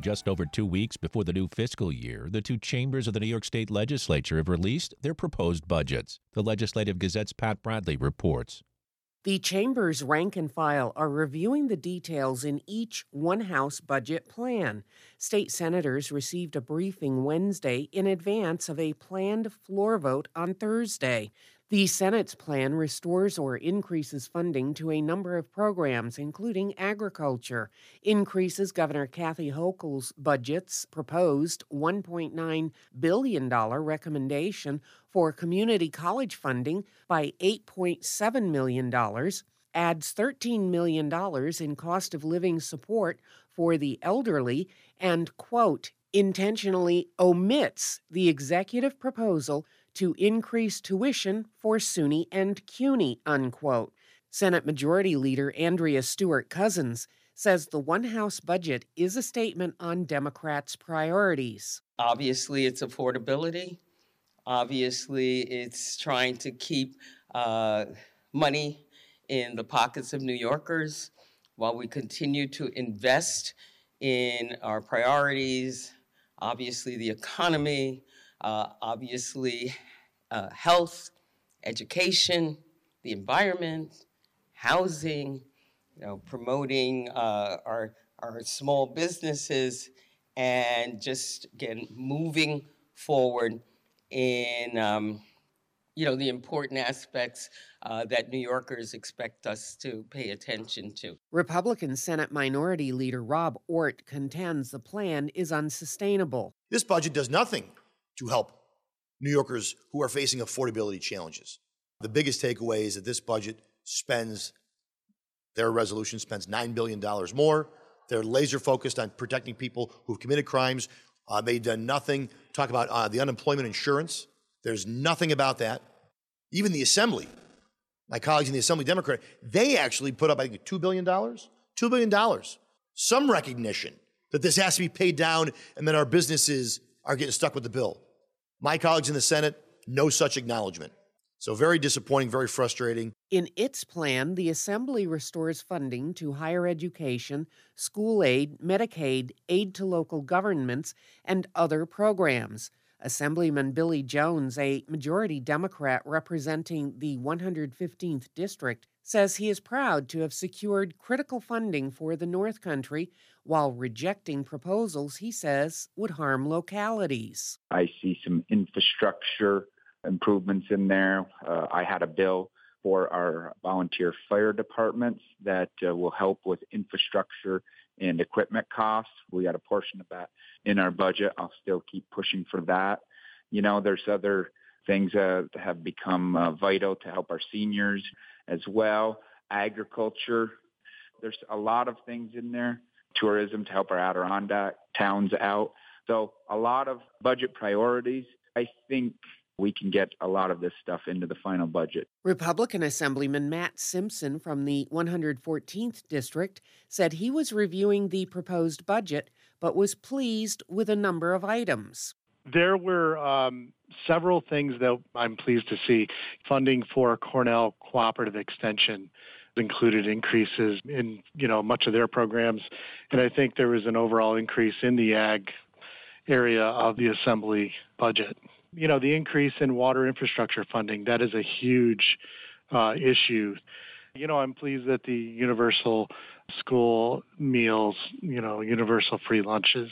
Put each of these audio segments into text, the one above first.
Just over 2 weeks before the new fiscal year, the two chambers of the New York State Legislature have released their proposed budgets. The Legislative Gazette's Pat Bradley reports. The chamber's rank and file are reviewing the details in each one-house budget plan. State senators received a briefing Wednesday in advance of a planned floor vote on Thursday. The Senate's plan restores or increases funding to a number of programs, including agriculture, increases Governor Kathy Hochul's budget's proposed $1.9 billion recommendation for community college funding by $8.7 million, adds $13 million in cost of living support for the elderly, and, quote, intentionally omits the executive proposal to increase tuition for SUNY and CUNY, unquote. Senate Majority Leader Andrea Stewart-Cousins says the one-house budget is a statement on Democrats' priorities. Obviously, it's affordability. Obviously, it's trying to keep money in the pockets of New Yorkers while we continue to invest in our priorities, obviously the economy, health, education, the environment, housing, promoting our small businesses, and just, again, moving forward in, the important aspects that New Yorkers expect us to pay attention to. Republican Senate Minority Leader Rob Ortt contends the plan is unsustainable. This budget does nothing to help New Yorkers who are facing affordability challenges. The biggest takeaway is that this budget their resolution spends $9 billion more. They're laser focused on protecting people who've committed crimes. They've done nothing. Talk about the unemployment insurance. There's nothing about that. Even the Assembly, my colleagues in the Assembly, Democrat, they actually put up, I think, $2 billion? $2 billion. Some recognition that this has to be paid down and that our businesses are getting stuck with the bill. My colleagues in the Senate, no such acknowledgement. So very disappointing, very frustrating. In its plan, the Assembly restores funding to higher education, school aid, Medicaid, aid to local governments, and other programs. Assemblyman Billy Jones, a majority Democrat representing the 115th District, says he is proud to have secured critical funding for the North Country while rejecting proposals he says would harm localities. I see some infrastructure improvements in there. I had a bill for our volunteer fire departments that will help with infrastructure and equipment costs. We got a portion of that in our budget. I'll still keep pushing for that. There's other things that have become vital to help our seniors as well. Agriculture. There's a lot of things in there. Tourism to help our Adirondack towns out. So a lot of budget priorities. I think we can get a lot of this stuff into the final budget. Republican Assemblyman Matt Simpson from the 114th District said he was reviewing the proposed budget, but was pleased with a number of items. There were several things that I'm pleased to see. Funding for Cornell Cooperative Extension included increases in, much of their programs. And I think there was an overall increase in the ag area of the Assembly budget. The increase in water infrastructure funding, that is a huge issue. I'm pleased that the universal school meals, universal free lunches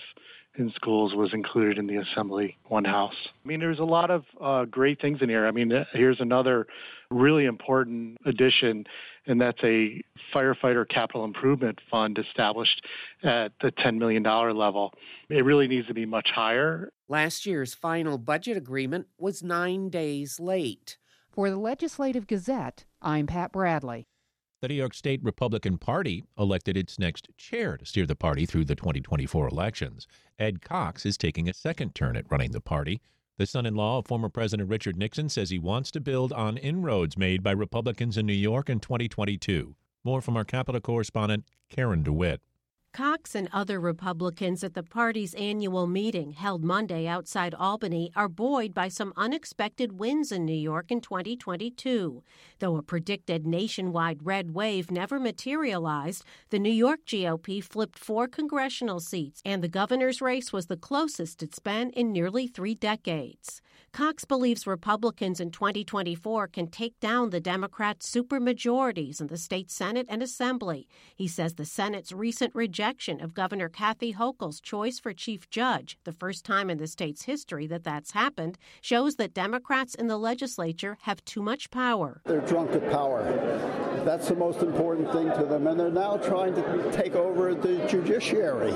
in schools was included in the Assembly one house. There's a lot of great things in here. Here's another really important addition, and that's a firefighter capital improvement fund established at the $10 million level. It really needs to be much higher. Last year's final budget agreement was 9 days late. For the Legislative Gazette, I'm Pat Bradley. The New York State Republican Party elected its next chair to steer the party through the 2024 elections. Ed Cox is taking a second turn at running the party. The son-in-law of former President Richard Nixon says he wants to build on inroads made by Republicans in New York in 2022. More from our Capitol correspondent Karen DeWitt. Cox and other Republicans at the party's annual meeting held Monday outside Albany are buoyed by some unexpected wins in New York in 2022. Though a predicted nationwide red wave never materialized, the New York GOP flipped 4 congressional seats, and the governor's race was the closest it's been in nearly 3 decades. Cox believes Republicans in 2024 can take down the Democrats' supermajorities in the state Senate and Assembly. He says the Senate's recent rejection of Governor Kathy Hochul's choice for chief judge, the first time in the state's history that that's happened, shows that Democrats in the legislature have too much power. They're drunk with power. That's the most important thing to them, and they're now trying to take over the judiciary.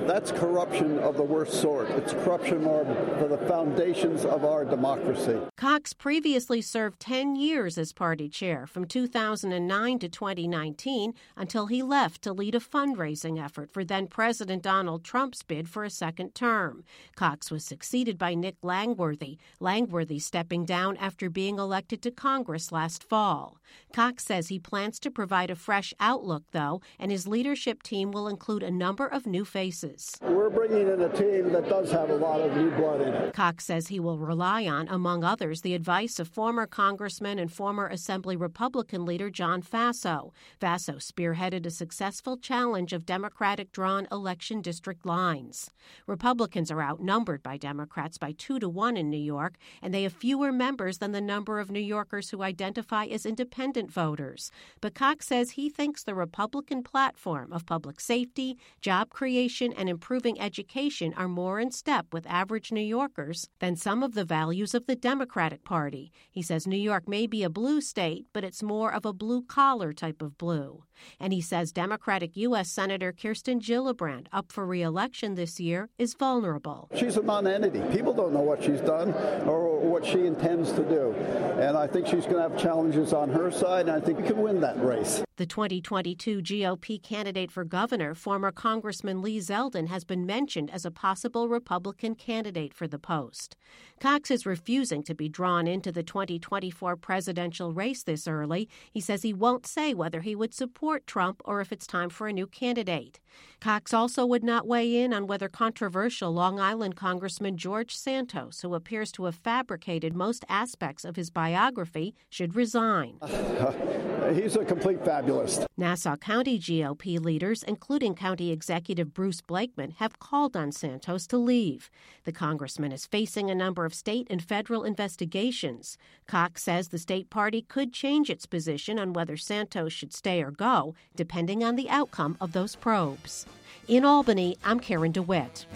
That's corruption of the worst sort. It's corruption of the foundations of our democracy. Cox previously served 10 years as party chair, from 2009 to 2019, until he left to lead a fundraising effort for then-President Donald Trump's bid for a second term. Cox was succeeded by Nick Langworthy, stepping down after being elected to Congress last fall. Cox says he plans to provide a fresh outlook, though, and his leadership team will include a number of new faces. We're bringing in a team that does have a lot of new blood in it. Cox says he will rely on, among others, the advice of former Congressman and former Assembly Republican leader John Faso. Faso spearheaded a successful challenge of Democratic-drawn election district lines. Republicans are outnumbered by Democrats by 2-1 in New York, and they have fewer members than the number of New Yorkers who identify as independent voters. But Cox says he thinks the Republican platform of public safety, job creation, and improving education are more in step with average New Yorkers than some of the values of the Democratic Party. He says New York may be a blue state, but it's more of a blue-collar type of blue. And he says Democratic U.S. Senator Kirsten Gillibrand, up for re-election this year, is vulnerable. She's a non-entity. People don't know what she's done or what she intends to do. And I think she's going to have challenges on her side, and I think we can win that race. The 2022 GOP candidate for governor, former Congressman Lee Zeldin, has been mentioned as a possible Republican candidate for the post. Cox is refusing to be drawn into the 2024 presidential race this early. He says he won't say whether he would support Trump or if it's time for a new candidate. Cox also would not weigh in on whether controversial Long Island Congressman George Santos, who appears to have fabricated most aspects of his biography, should resign. He's a complete fabulist. Nassau County GOP leaders, including County Executive Bruce Blakeman, have called on Santos to leave. The congressman is facing a number of state and federal investigations. Cox says the state party could change its position on whether Santos should stay or go, depending on the outcome of those probes. In Albany, I'm Karen DeWitt.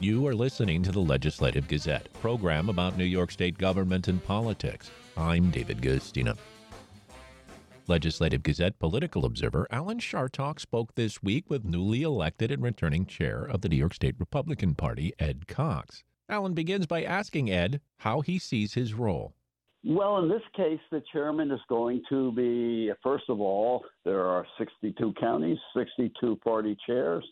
You are listening to the Legislative Gazette, a program about New York State government and politics. I'm David Gustina. Legislative Gazette political observer Alan Chartock spoke this week with newly elected and returning chair of the New York State Republican Party, Ed Cox. Alan begins by asking Ed how he sees his role. Well, in this case, the chairman is going to be, first of all, there are 62 counties, 62 party chairs.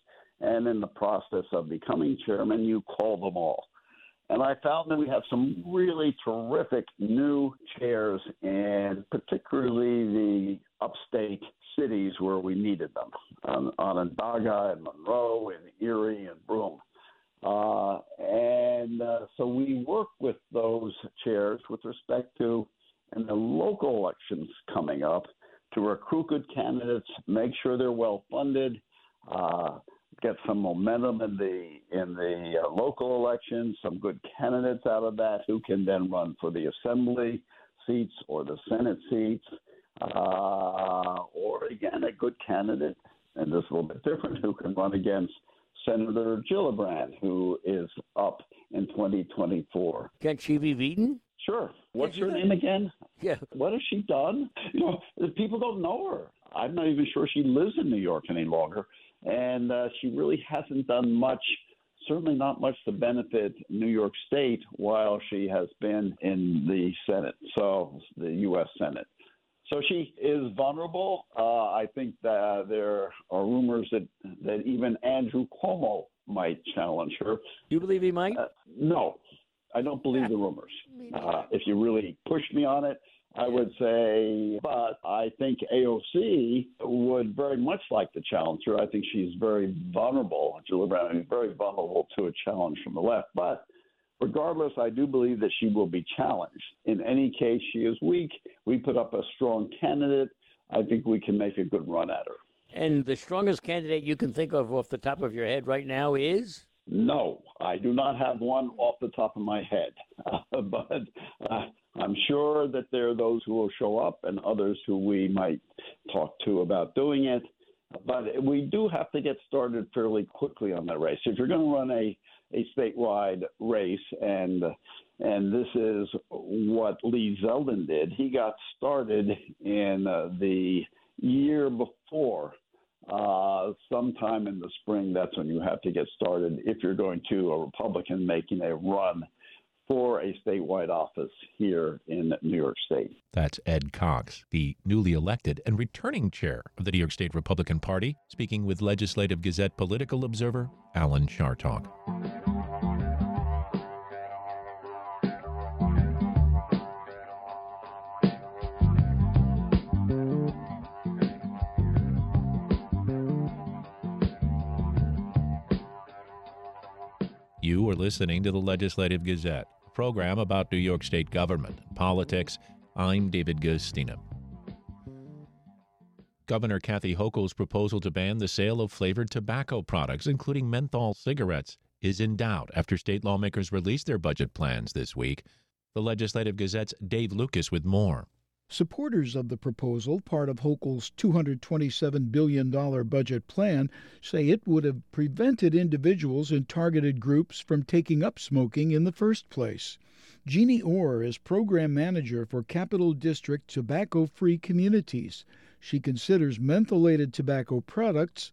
And in the process of becoming chairman, you call them all. And I found that we have some really terrific new chairs, and particularly the upstate cities where we needed them, Onondaga and Monroe and Erie and Broome. So we work with those chairs with respect to, in the local elections coming up, to recruit good candidates, make sure they're well-funded, get some momentum in the local elections, some good candidates out of that who can then run for the assembly seats or the Senate seats, or again, a good candidate, and this is a little bit different, who can run against Senator Gillibrand, who is up in 2024. Can she be beaten? Sure. What's her name again? Yeah. What has she done? You know, people don't know her. I'm not even sure she lives in New York any longer. and she really hasn't done much, certainly not much to benefit New York State while she has been in the Senate, so the U.S. Senate. So she is vulnerable. I think that there are rumors that even Andrew Cuomo might challenge her. You believe he might? No, I don't believe the rumors. If you really pushed me on it, I would say, but I think AOC would very much like to challenge her. I think she's very vulnerable, Gillibrand, very vulnerable to a challenge from the left. But regardless, I do believe that she will be challenged. In any case, she is weak. We put up a strong candidate. I think we can make a good run at her. And the strongest candidate you can think of off the top of your head right now is? No, I do not have one off the top of my head. But I'm sure that there are those who will show up and others who we might talk to about doing it. But we do have to get started fairly quickly on that race. If you're going to run a statewide race, and this is what Lee Zeldin did, he got started in the year before. Sometime in the spring, that's when you have to get started if you're going to, a Republican making a run for a statewide office here in New York State. That's Ed Cox, the newly elected and returning chair of the New York State Republican Party, speaking with Legislative Gazette political observer Alan Chartock. You are listening to the Legislative Gazette, a program about New York State government and politics. I'm David Gustina. Governor Kathy Hochul's proposal to ban the sale of flavored tobacco products, including menthol cigarettes, is in doubt after state lawmakers released their budget plans this week. The Legislative Gazette's Dave Lucas with more. Supporters of the proposal, part of Hochul's $227 billion budget plan, say it would have prevented individuals in targeted groups from taking up smoking in the first place. Jeannie Orr is program manager for Capital District Tobacco-Free Communities. She considers mentholated tobacco products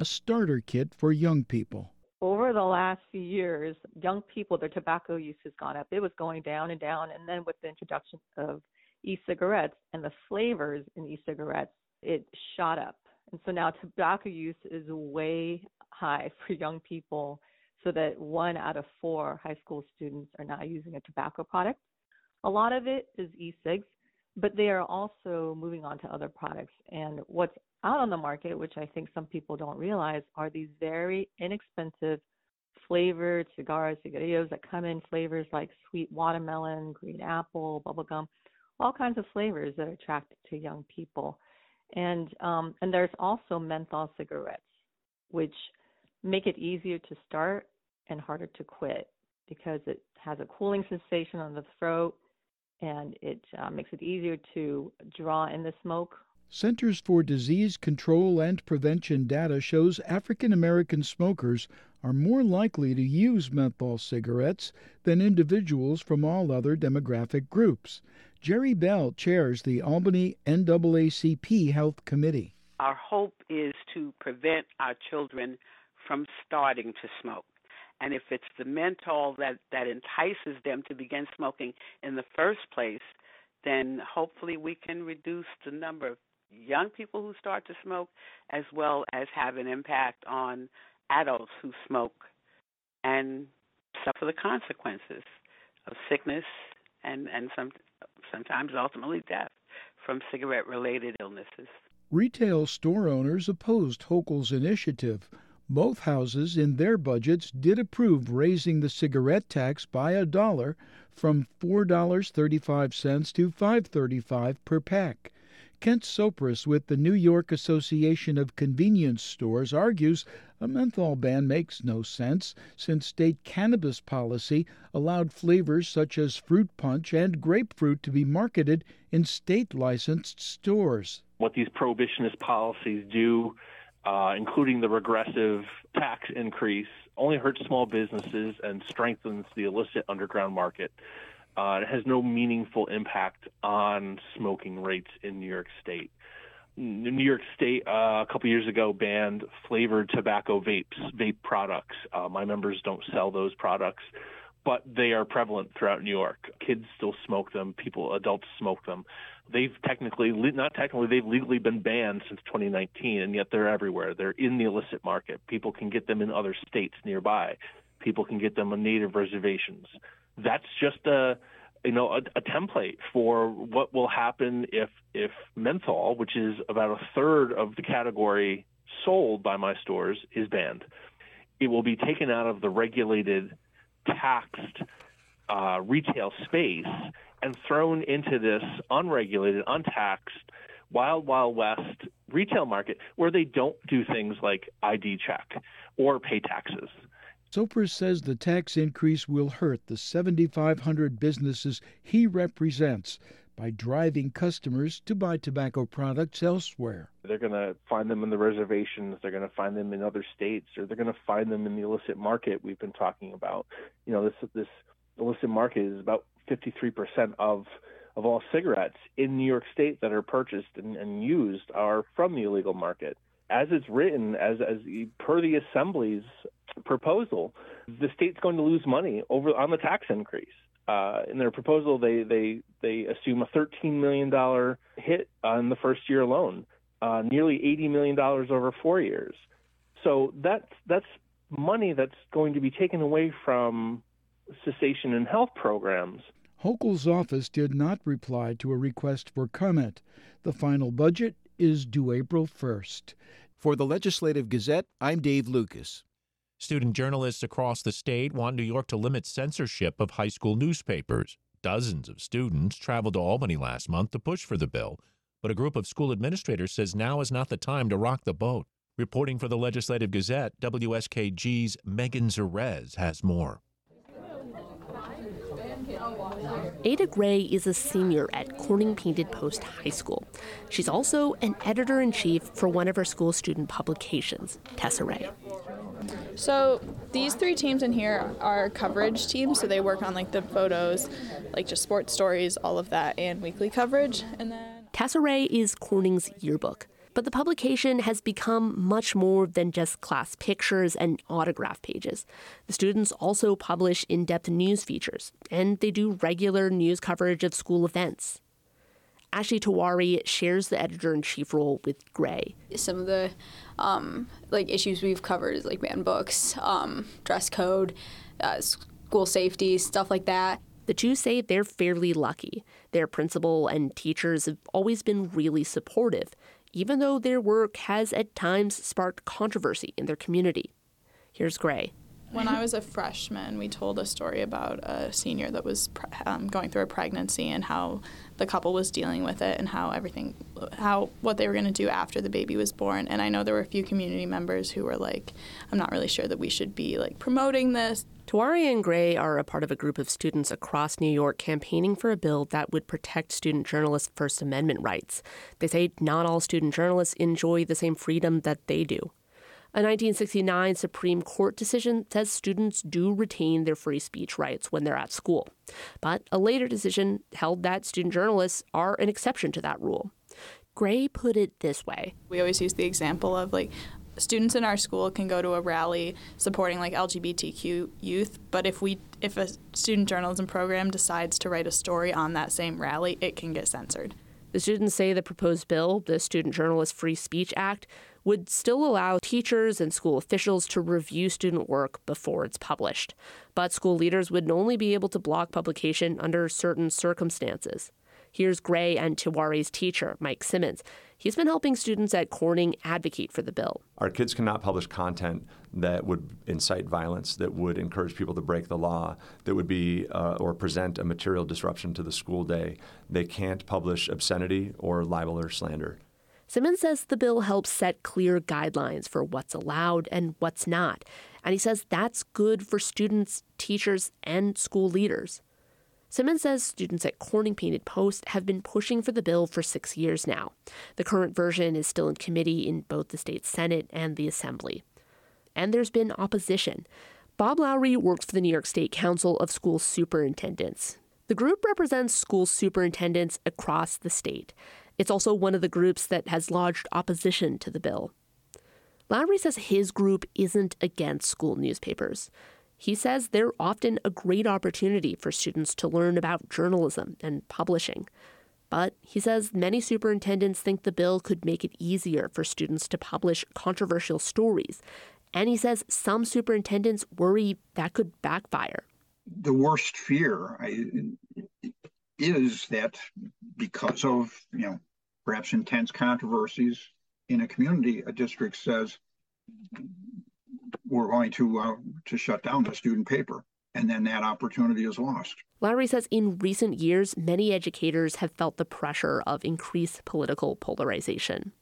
a starter kit for young people. Over the last few years, young people, their tobacco use has gone up. It was going down and down, and then with the introduction of e-cigarettes and the flavors in e-cigarettes, it shot up. And so now tobacco use is way high for young people, so that 1 out of 4 high school students are now using a tobacco product. A lot of it is e-cigs, but they are also moving on to other products. And what's out on the market, which I think some people don't realize, are these very inexpensive flavored cigars, cigarillos that come in flavors like sweet watermelon, green apple, bubblegum, all kinds of flavors that are attractive to young people. And there's also menthol cigarettes, which make it easier to start and harder to quit because it has a cooling sensation on the throat, and it makes it easier to draw in the smoke. Centers for Disease Control and Prevention data shows African-American smokers are more likely to use menthol cigarettes than individuals from all other demographic groups. Jerry Bell chairs the Albany NAACP Health Committee. Our hope is to prevent our children from starting to smoke. And if it's the menthol that entices them to begin smoking in the first place, then hopefully we can reduce the number of young people who start to smoke, as well as have an impact on adults who smoke and suffer the consequences of sickness and sometimes ultimately death from cigarette-related illnesses. Retail store owners opposed Hochul's initiative. Both houses in their budgets did approve raising the cigarette tax by $1 from $4.35 to $5.35 per pack. Kent Sopris with the New York Association of Convenience Stores argues a menthol ban makes no sense since state cannabis policy allowed flavors such as fruit punch and grapefruit to be marketed in state-licensed stores. What these prohibitionist policies do, including the regressive tax increase, only hurts small businesses and strengthens the illicit underground market. It has no meaningful impact on smoking rates in New York State. New York State a couple years ago banned flavored tobacco vape products. My members don't sell those products, but they are prevalent throughout New York. Kids still smoke them. Adults smoke them. They've they've legally been banned since 2019, and yet they're everywhere. They're in the illicit market. People can get them in other states nearby. People can get them on native reservations. That's just a template for what will happen if menthol, which is about a third of the category sold by my stores, is banned. It will be taken out of the regulated, taxed retail space and thrown into this unregulated, untaxed, wild, wild west retail market where they don't do things like ID check or pay taxes. Soper says the tax increase will hurt the 7,500 businesses he represents by driving customers to buy tobacco products elsewhere. They're going to find them in the reservations. They're going to find them in other states, or they're going to find them in the illicit market we've been talking about. You know, this illicit market is about 53% of all cigarettes in New York State that are purchased and used are from the illegal market. As it's written, as per the Assembly's proposal, the state's going to lose money on the tax increase. In their proposal, they assume a $13 million hit on the first year alone, nearly $80 million over 4 years. So that's money that's going to be taken away from cessation and health programs. Hochul's office did not reply to a request for comment. The final budget is due April 1st. For the Legislative Gazette, I'm Dave Lucas. Student journalists across the state want New York to limit censorship of high school newspapers. Dozens of students traveled to Albany last month to push for the bill, but a group of school administrators says now is not the time to rock the boat. Reporting for the Legislative Gazette, WSKG's Megan Zarez has more. Ada Gray is a senior at Corning Painted Post High School. She's also an editor-in-chief for one of her school student publications, Tessa Ray. So these three teams in here are coverage teams, so they work on the photos, just sports stories, all of that, and weekly coverage. And then Tessa Ray is Corning's yearbook, but the publication has become much more than just class pictures and autograph pages. The students also publish in-depth news features, and they do regular news coverage of school events. Ashley Tiwari shares the editor-in-chief role with Gray. Some of the issues we've covered is banned books, dress code, school safety, stuff like that. The two say they're fairly lucky. Their principal and teachers have always been really supportive, even though their work has at times sparked controversy in their community. Here's Gray. When I was a freshman, we told a story about a senior that was going through a pregnancy and how the couple was dealing with it and how everything, what they were going to do after the baby was born. And I know there were a few community members who were I'm not really sure that we should be promoting this. Tiwari and Gray are a part of a group of students across New York campaigning for a bill that would protect student journalists' First Amendment rights. They say not all student journalists enjoy the same freedom that they do. A 1969 Supreme Court decision says students do retain their free speech rights when they're at school. But a later decision held that student journalists are an exception to that rule. Gray put it this way. We always use the example of students in our school can go to a rally supporting LGBTQ youth, but if a student journalism program decides to write a story on that same rally, it can get censored. The students say the proposed bill, the Student Journalist Free Speech Act, would still allow teachers and school officials to review student work before it's published. But school leaders would only be able to block publication under certain circumstances. Here's Gray and Tiwari's teacher, Mike Simmons. He's been helping students at Corning advocate for the bill. Our kids cannot publish content that would incite violence, that would encourage people to break the law, that would be or present a material disruption to the school day. They can't publish obscenity or libel or slander. Simmons says the bill helps set clear guidelines for what's allowed and what's not. And he says that's good for students, teachers, and school leaders. Simmons says students at Corning Painted Post have been pushing for the bill for 6 years now. The current version is still in committee in both the state Senate and the Assembly. And there's been opposition. Bob Lowry works for the New York State Council of School Superintendents. The group represents school superintendents across the state. It's also one of the groups that has lodged opposition to the bill. Lowry says his group isn't against school newspapers. He says they're often a great opportunity for students to learn about journalism and publishing. But he says many superintendents think the bill could make it easier for students to publish controversial stories. And he says some superintendents worry that could backfire. The worst fear is that because of, perhaps intense controversies in a community, a district says, we're going to shut down the student paper. And then that opportunity is lost. Lowry says in recent years, many educators have felt the pressure of increased political polarization.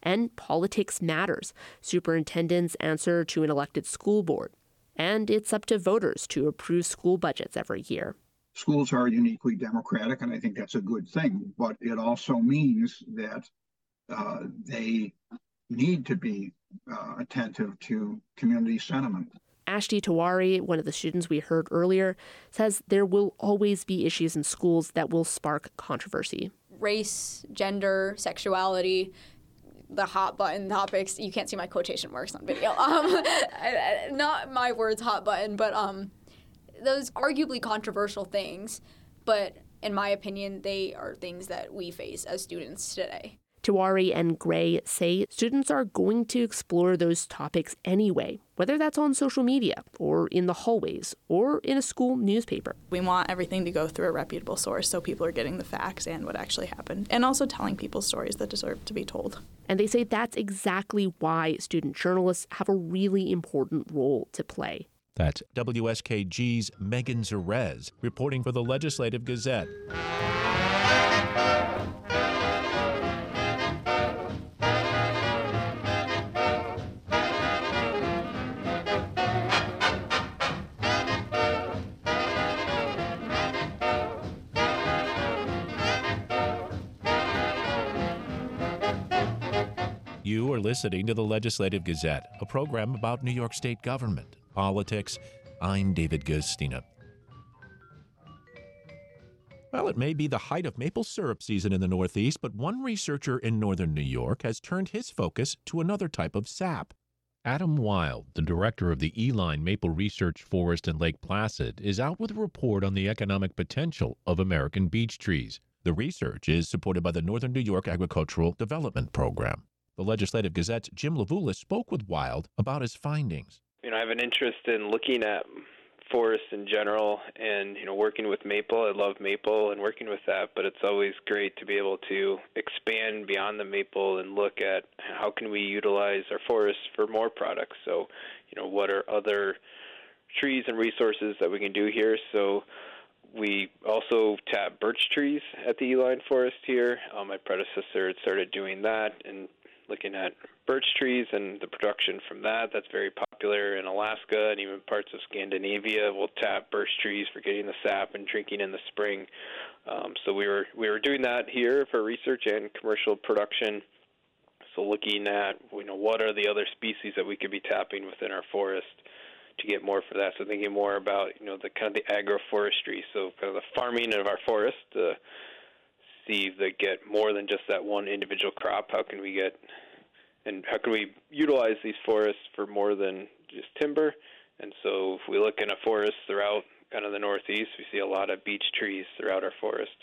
And politics matters. Superintendents answer to an elected school board. And it's up to voters to approve school budgets every year. Schools are uniquely democratic, and I think that's a good thing. But it also means that they need to be attentive to community sentiment. Ashley Tiwari, one of the students we heard earlier, says there will always be issues in schools that will spark controversy. Race, gender, sexuality, the hot button topics. You can't see my quotation marks on video. Not my words, hot button, but those arguably controversial things. But in my opinion, they are things that we face as students today. Tiwari and Gray say students are going to explore those topics anyway, whether that's on social media or in the hallways or in a school newspaper. We want everything to go through a reputable source so people are getting the facts and what actually happened, and also telling people stories that deserve to be told. And they say that's exactly why student journalists have a really important role to play. That's WSKG's Megan Zarez reporting for the Legislative Gazette. You are listening to the Legislative Gazette, a program about New York state government, politics. I'm David Gustina. Well, it may be the height of maple syrup season in the Northeast, but one researcher in northern New York has turned his focus to another type of sap. Adam Wild, the director of the Uihlein Maple Research Forest in Lake Placid, is out with a report on the economic potential of American beech trees. The research is supported by the Northern New York Agricultural Development Program. The Legislative Gazette's Jim Lavoulis spoke with Wild about his findings. I have an interest in looking at forests in general and, working with maple. I love maple and working with that, but it's always great to be able to expand beyond the maple and look at how can we utilize our forests for more products. So, what are other trees and resources that we can do here? So we also tap birch trees at the Uihlein Forest here. My predecessor had started doing that and looking at birch trees and the production from that. That's very popular in Alaska and even parts of Scandinavia. We'll tap birch trees for getting the sap and drinking in the spring. So we were doing that here for research and commercial production. So looking at what are the other species that we could be tapping within our forest to get more for that. So thinking more about the kind of the agroforestry, so kind of the farming of our forest. That get more than just that one individual crop. How can we get and how can we utilize these forests for more than just timber? And so if we look in a forest throughout kind of the Northeast, we see a lot of beech trees throughout our forest.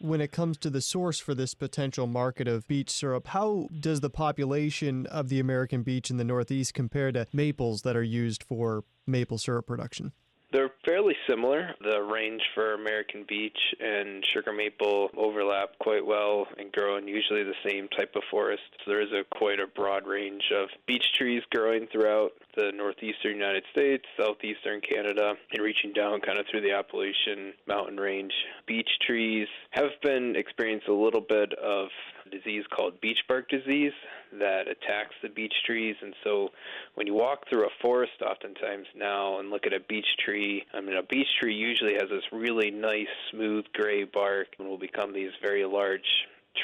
When it comes to the source for this potential market of beech syrup, how does the population of the American beech in the Northeast compare to maples that are used for maple syrup production? They're fairly similar. The range for American beech and sugar maple overlap quite well and grow in usually the same type of forest. So there is quite a broad range of beech trees growing throughout the northeastern United States, southeastern Canada, and reaching down kind of through the Appalachian mountain range. Beech trees have been experiencing a little bit of a disease called beech bark disease that attacks the beech trees. And so when you walk through a forest oftentimes now and look at a beech tree, a beech tree usually has this really nice, smooth, gray bark and will become these very large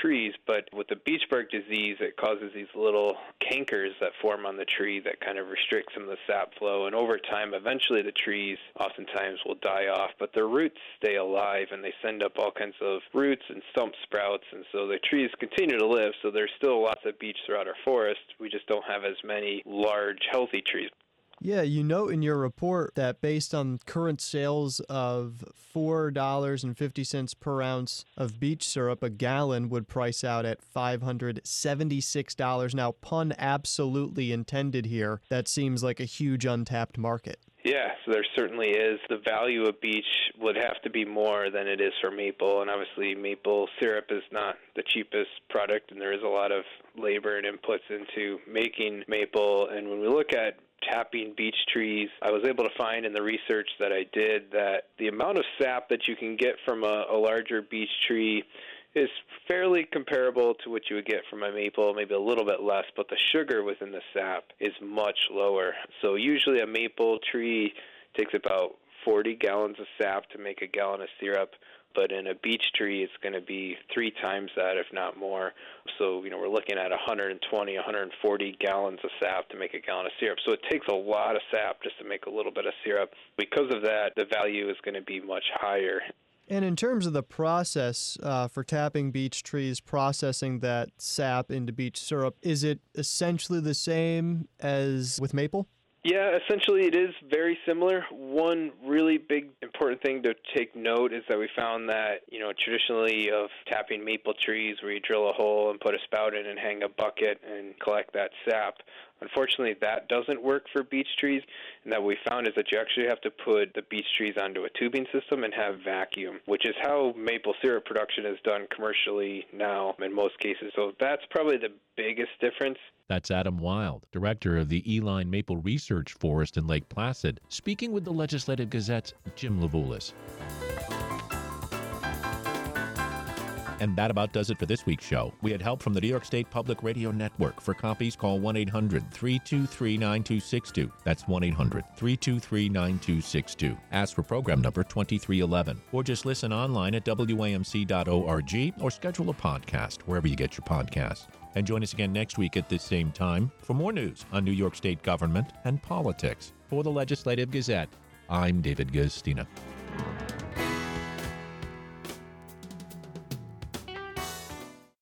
trees, but with the beechbark disease, it causes these little cankers that form on the tree that kind of restrict some of the sap flow, and over time, eventually the trees oftentimes will die off, but their roots stay alive, and they send up all kinds of roots and stump sprouts, and so the trees continue to live, so there's still lots of beech throughout our forest. We just don't have as many large, healthy trees. Yeah, you note in your report that based on current sales of $4.50 per ounce of beech syrup, a gallon would price out at $576. Now, pun absolutely intended here. That seems like a huge untapped market. Yeah, so there certainly is. The value of beech would have to be more than it is for maple, and obviously maple syrup is not the cheapest product, and there is a lot of labor and inputs into making maple. And when we look at tapping beech trees, I was able to find in the research that I did that the amount of sap that you can get from a larger beech tree is fairly comparable to what you would get from a maple, maybe a little bit less, but the sugar within the sap is much lower. So usually a maple tree takes about 40 gallons of sap to make a gallon of syrup, but in a beech tree it's going to be 3 times that, if not more. So, you know, we're looking at 120, 140 gallons of sap to make a gallon of syrup. So it takes a lot of sap just to make a little bit of syrup. Because of that, the value is going to be much higher. And in terms of the process for tapping beech trees, processing that sap into beech syrup, is it essentially the same as with maple? Yeah, essentially it is very similar. One really big important thing to take note is that we found that, you know, traditionally of tapping maple trees where you drill a hole and put a spout in and hang a bucket and collect that sap. Unfortunately, that doesn't work for beech trees, and that we found is that you actually have to put the beech trees onto a tubing system and have vacuum, which is how maple syrup production is done commercially now in most cases. So that's probably the biggest difference. That's Adam Wild, director of the Uihlein Maple Research Forest in Lake Placid, speaking with the Legislative Gazette's Jim Lavoulis. And that about does it for this week's show. We had help from the New York State Public Radio Network. For copies, call 1-800-323-9262. That's 1-800-323-9262. Ask for program number 2311. Or just listen online at WAMC.org or schedule a podcast wherever you get your podcasts. And join us again next week at this same time for more news on New York State government and politics. For the Legislative Gazette, I'm David Gustina.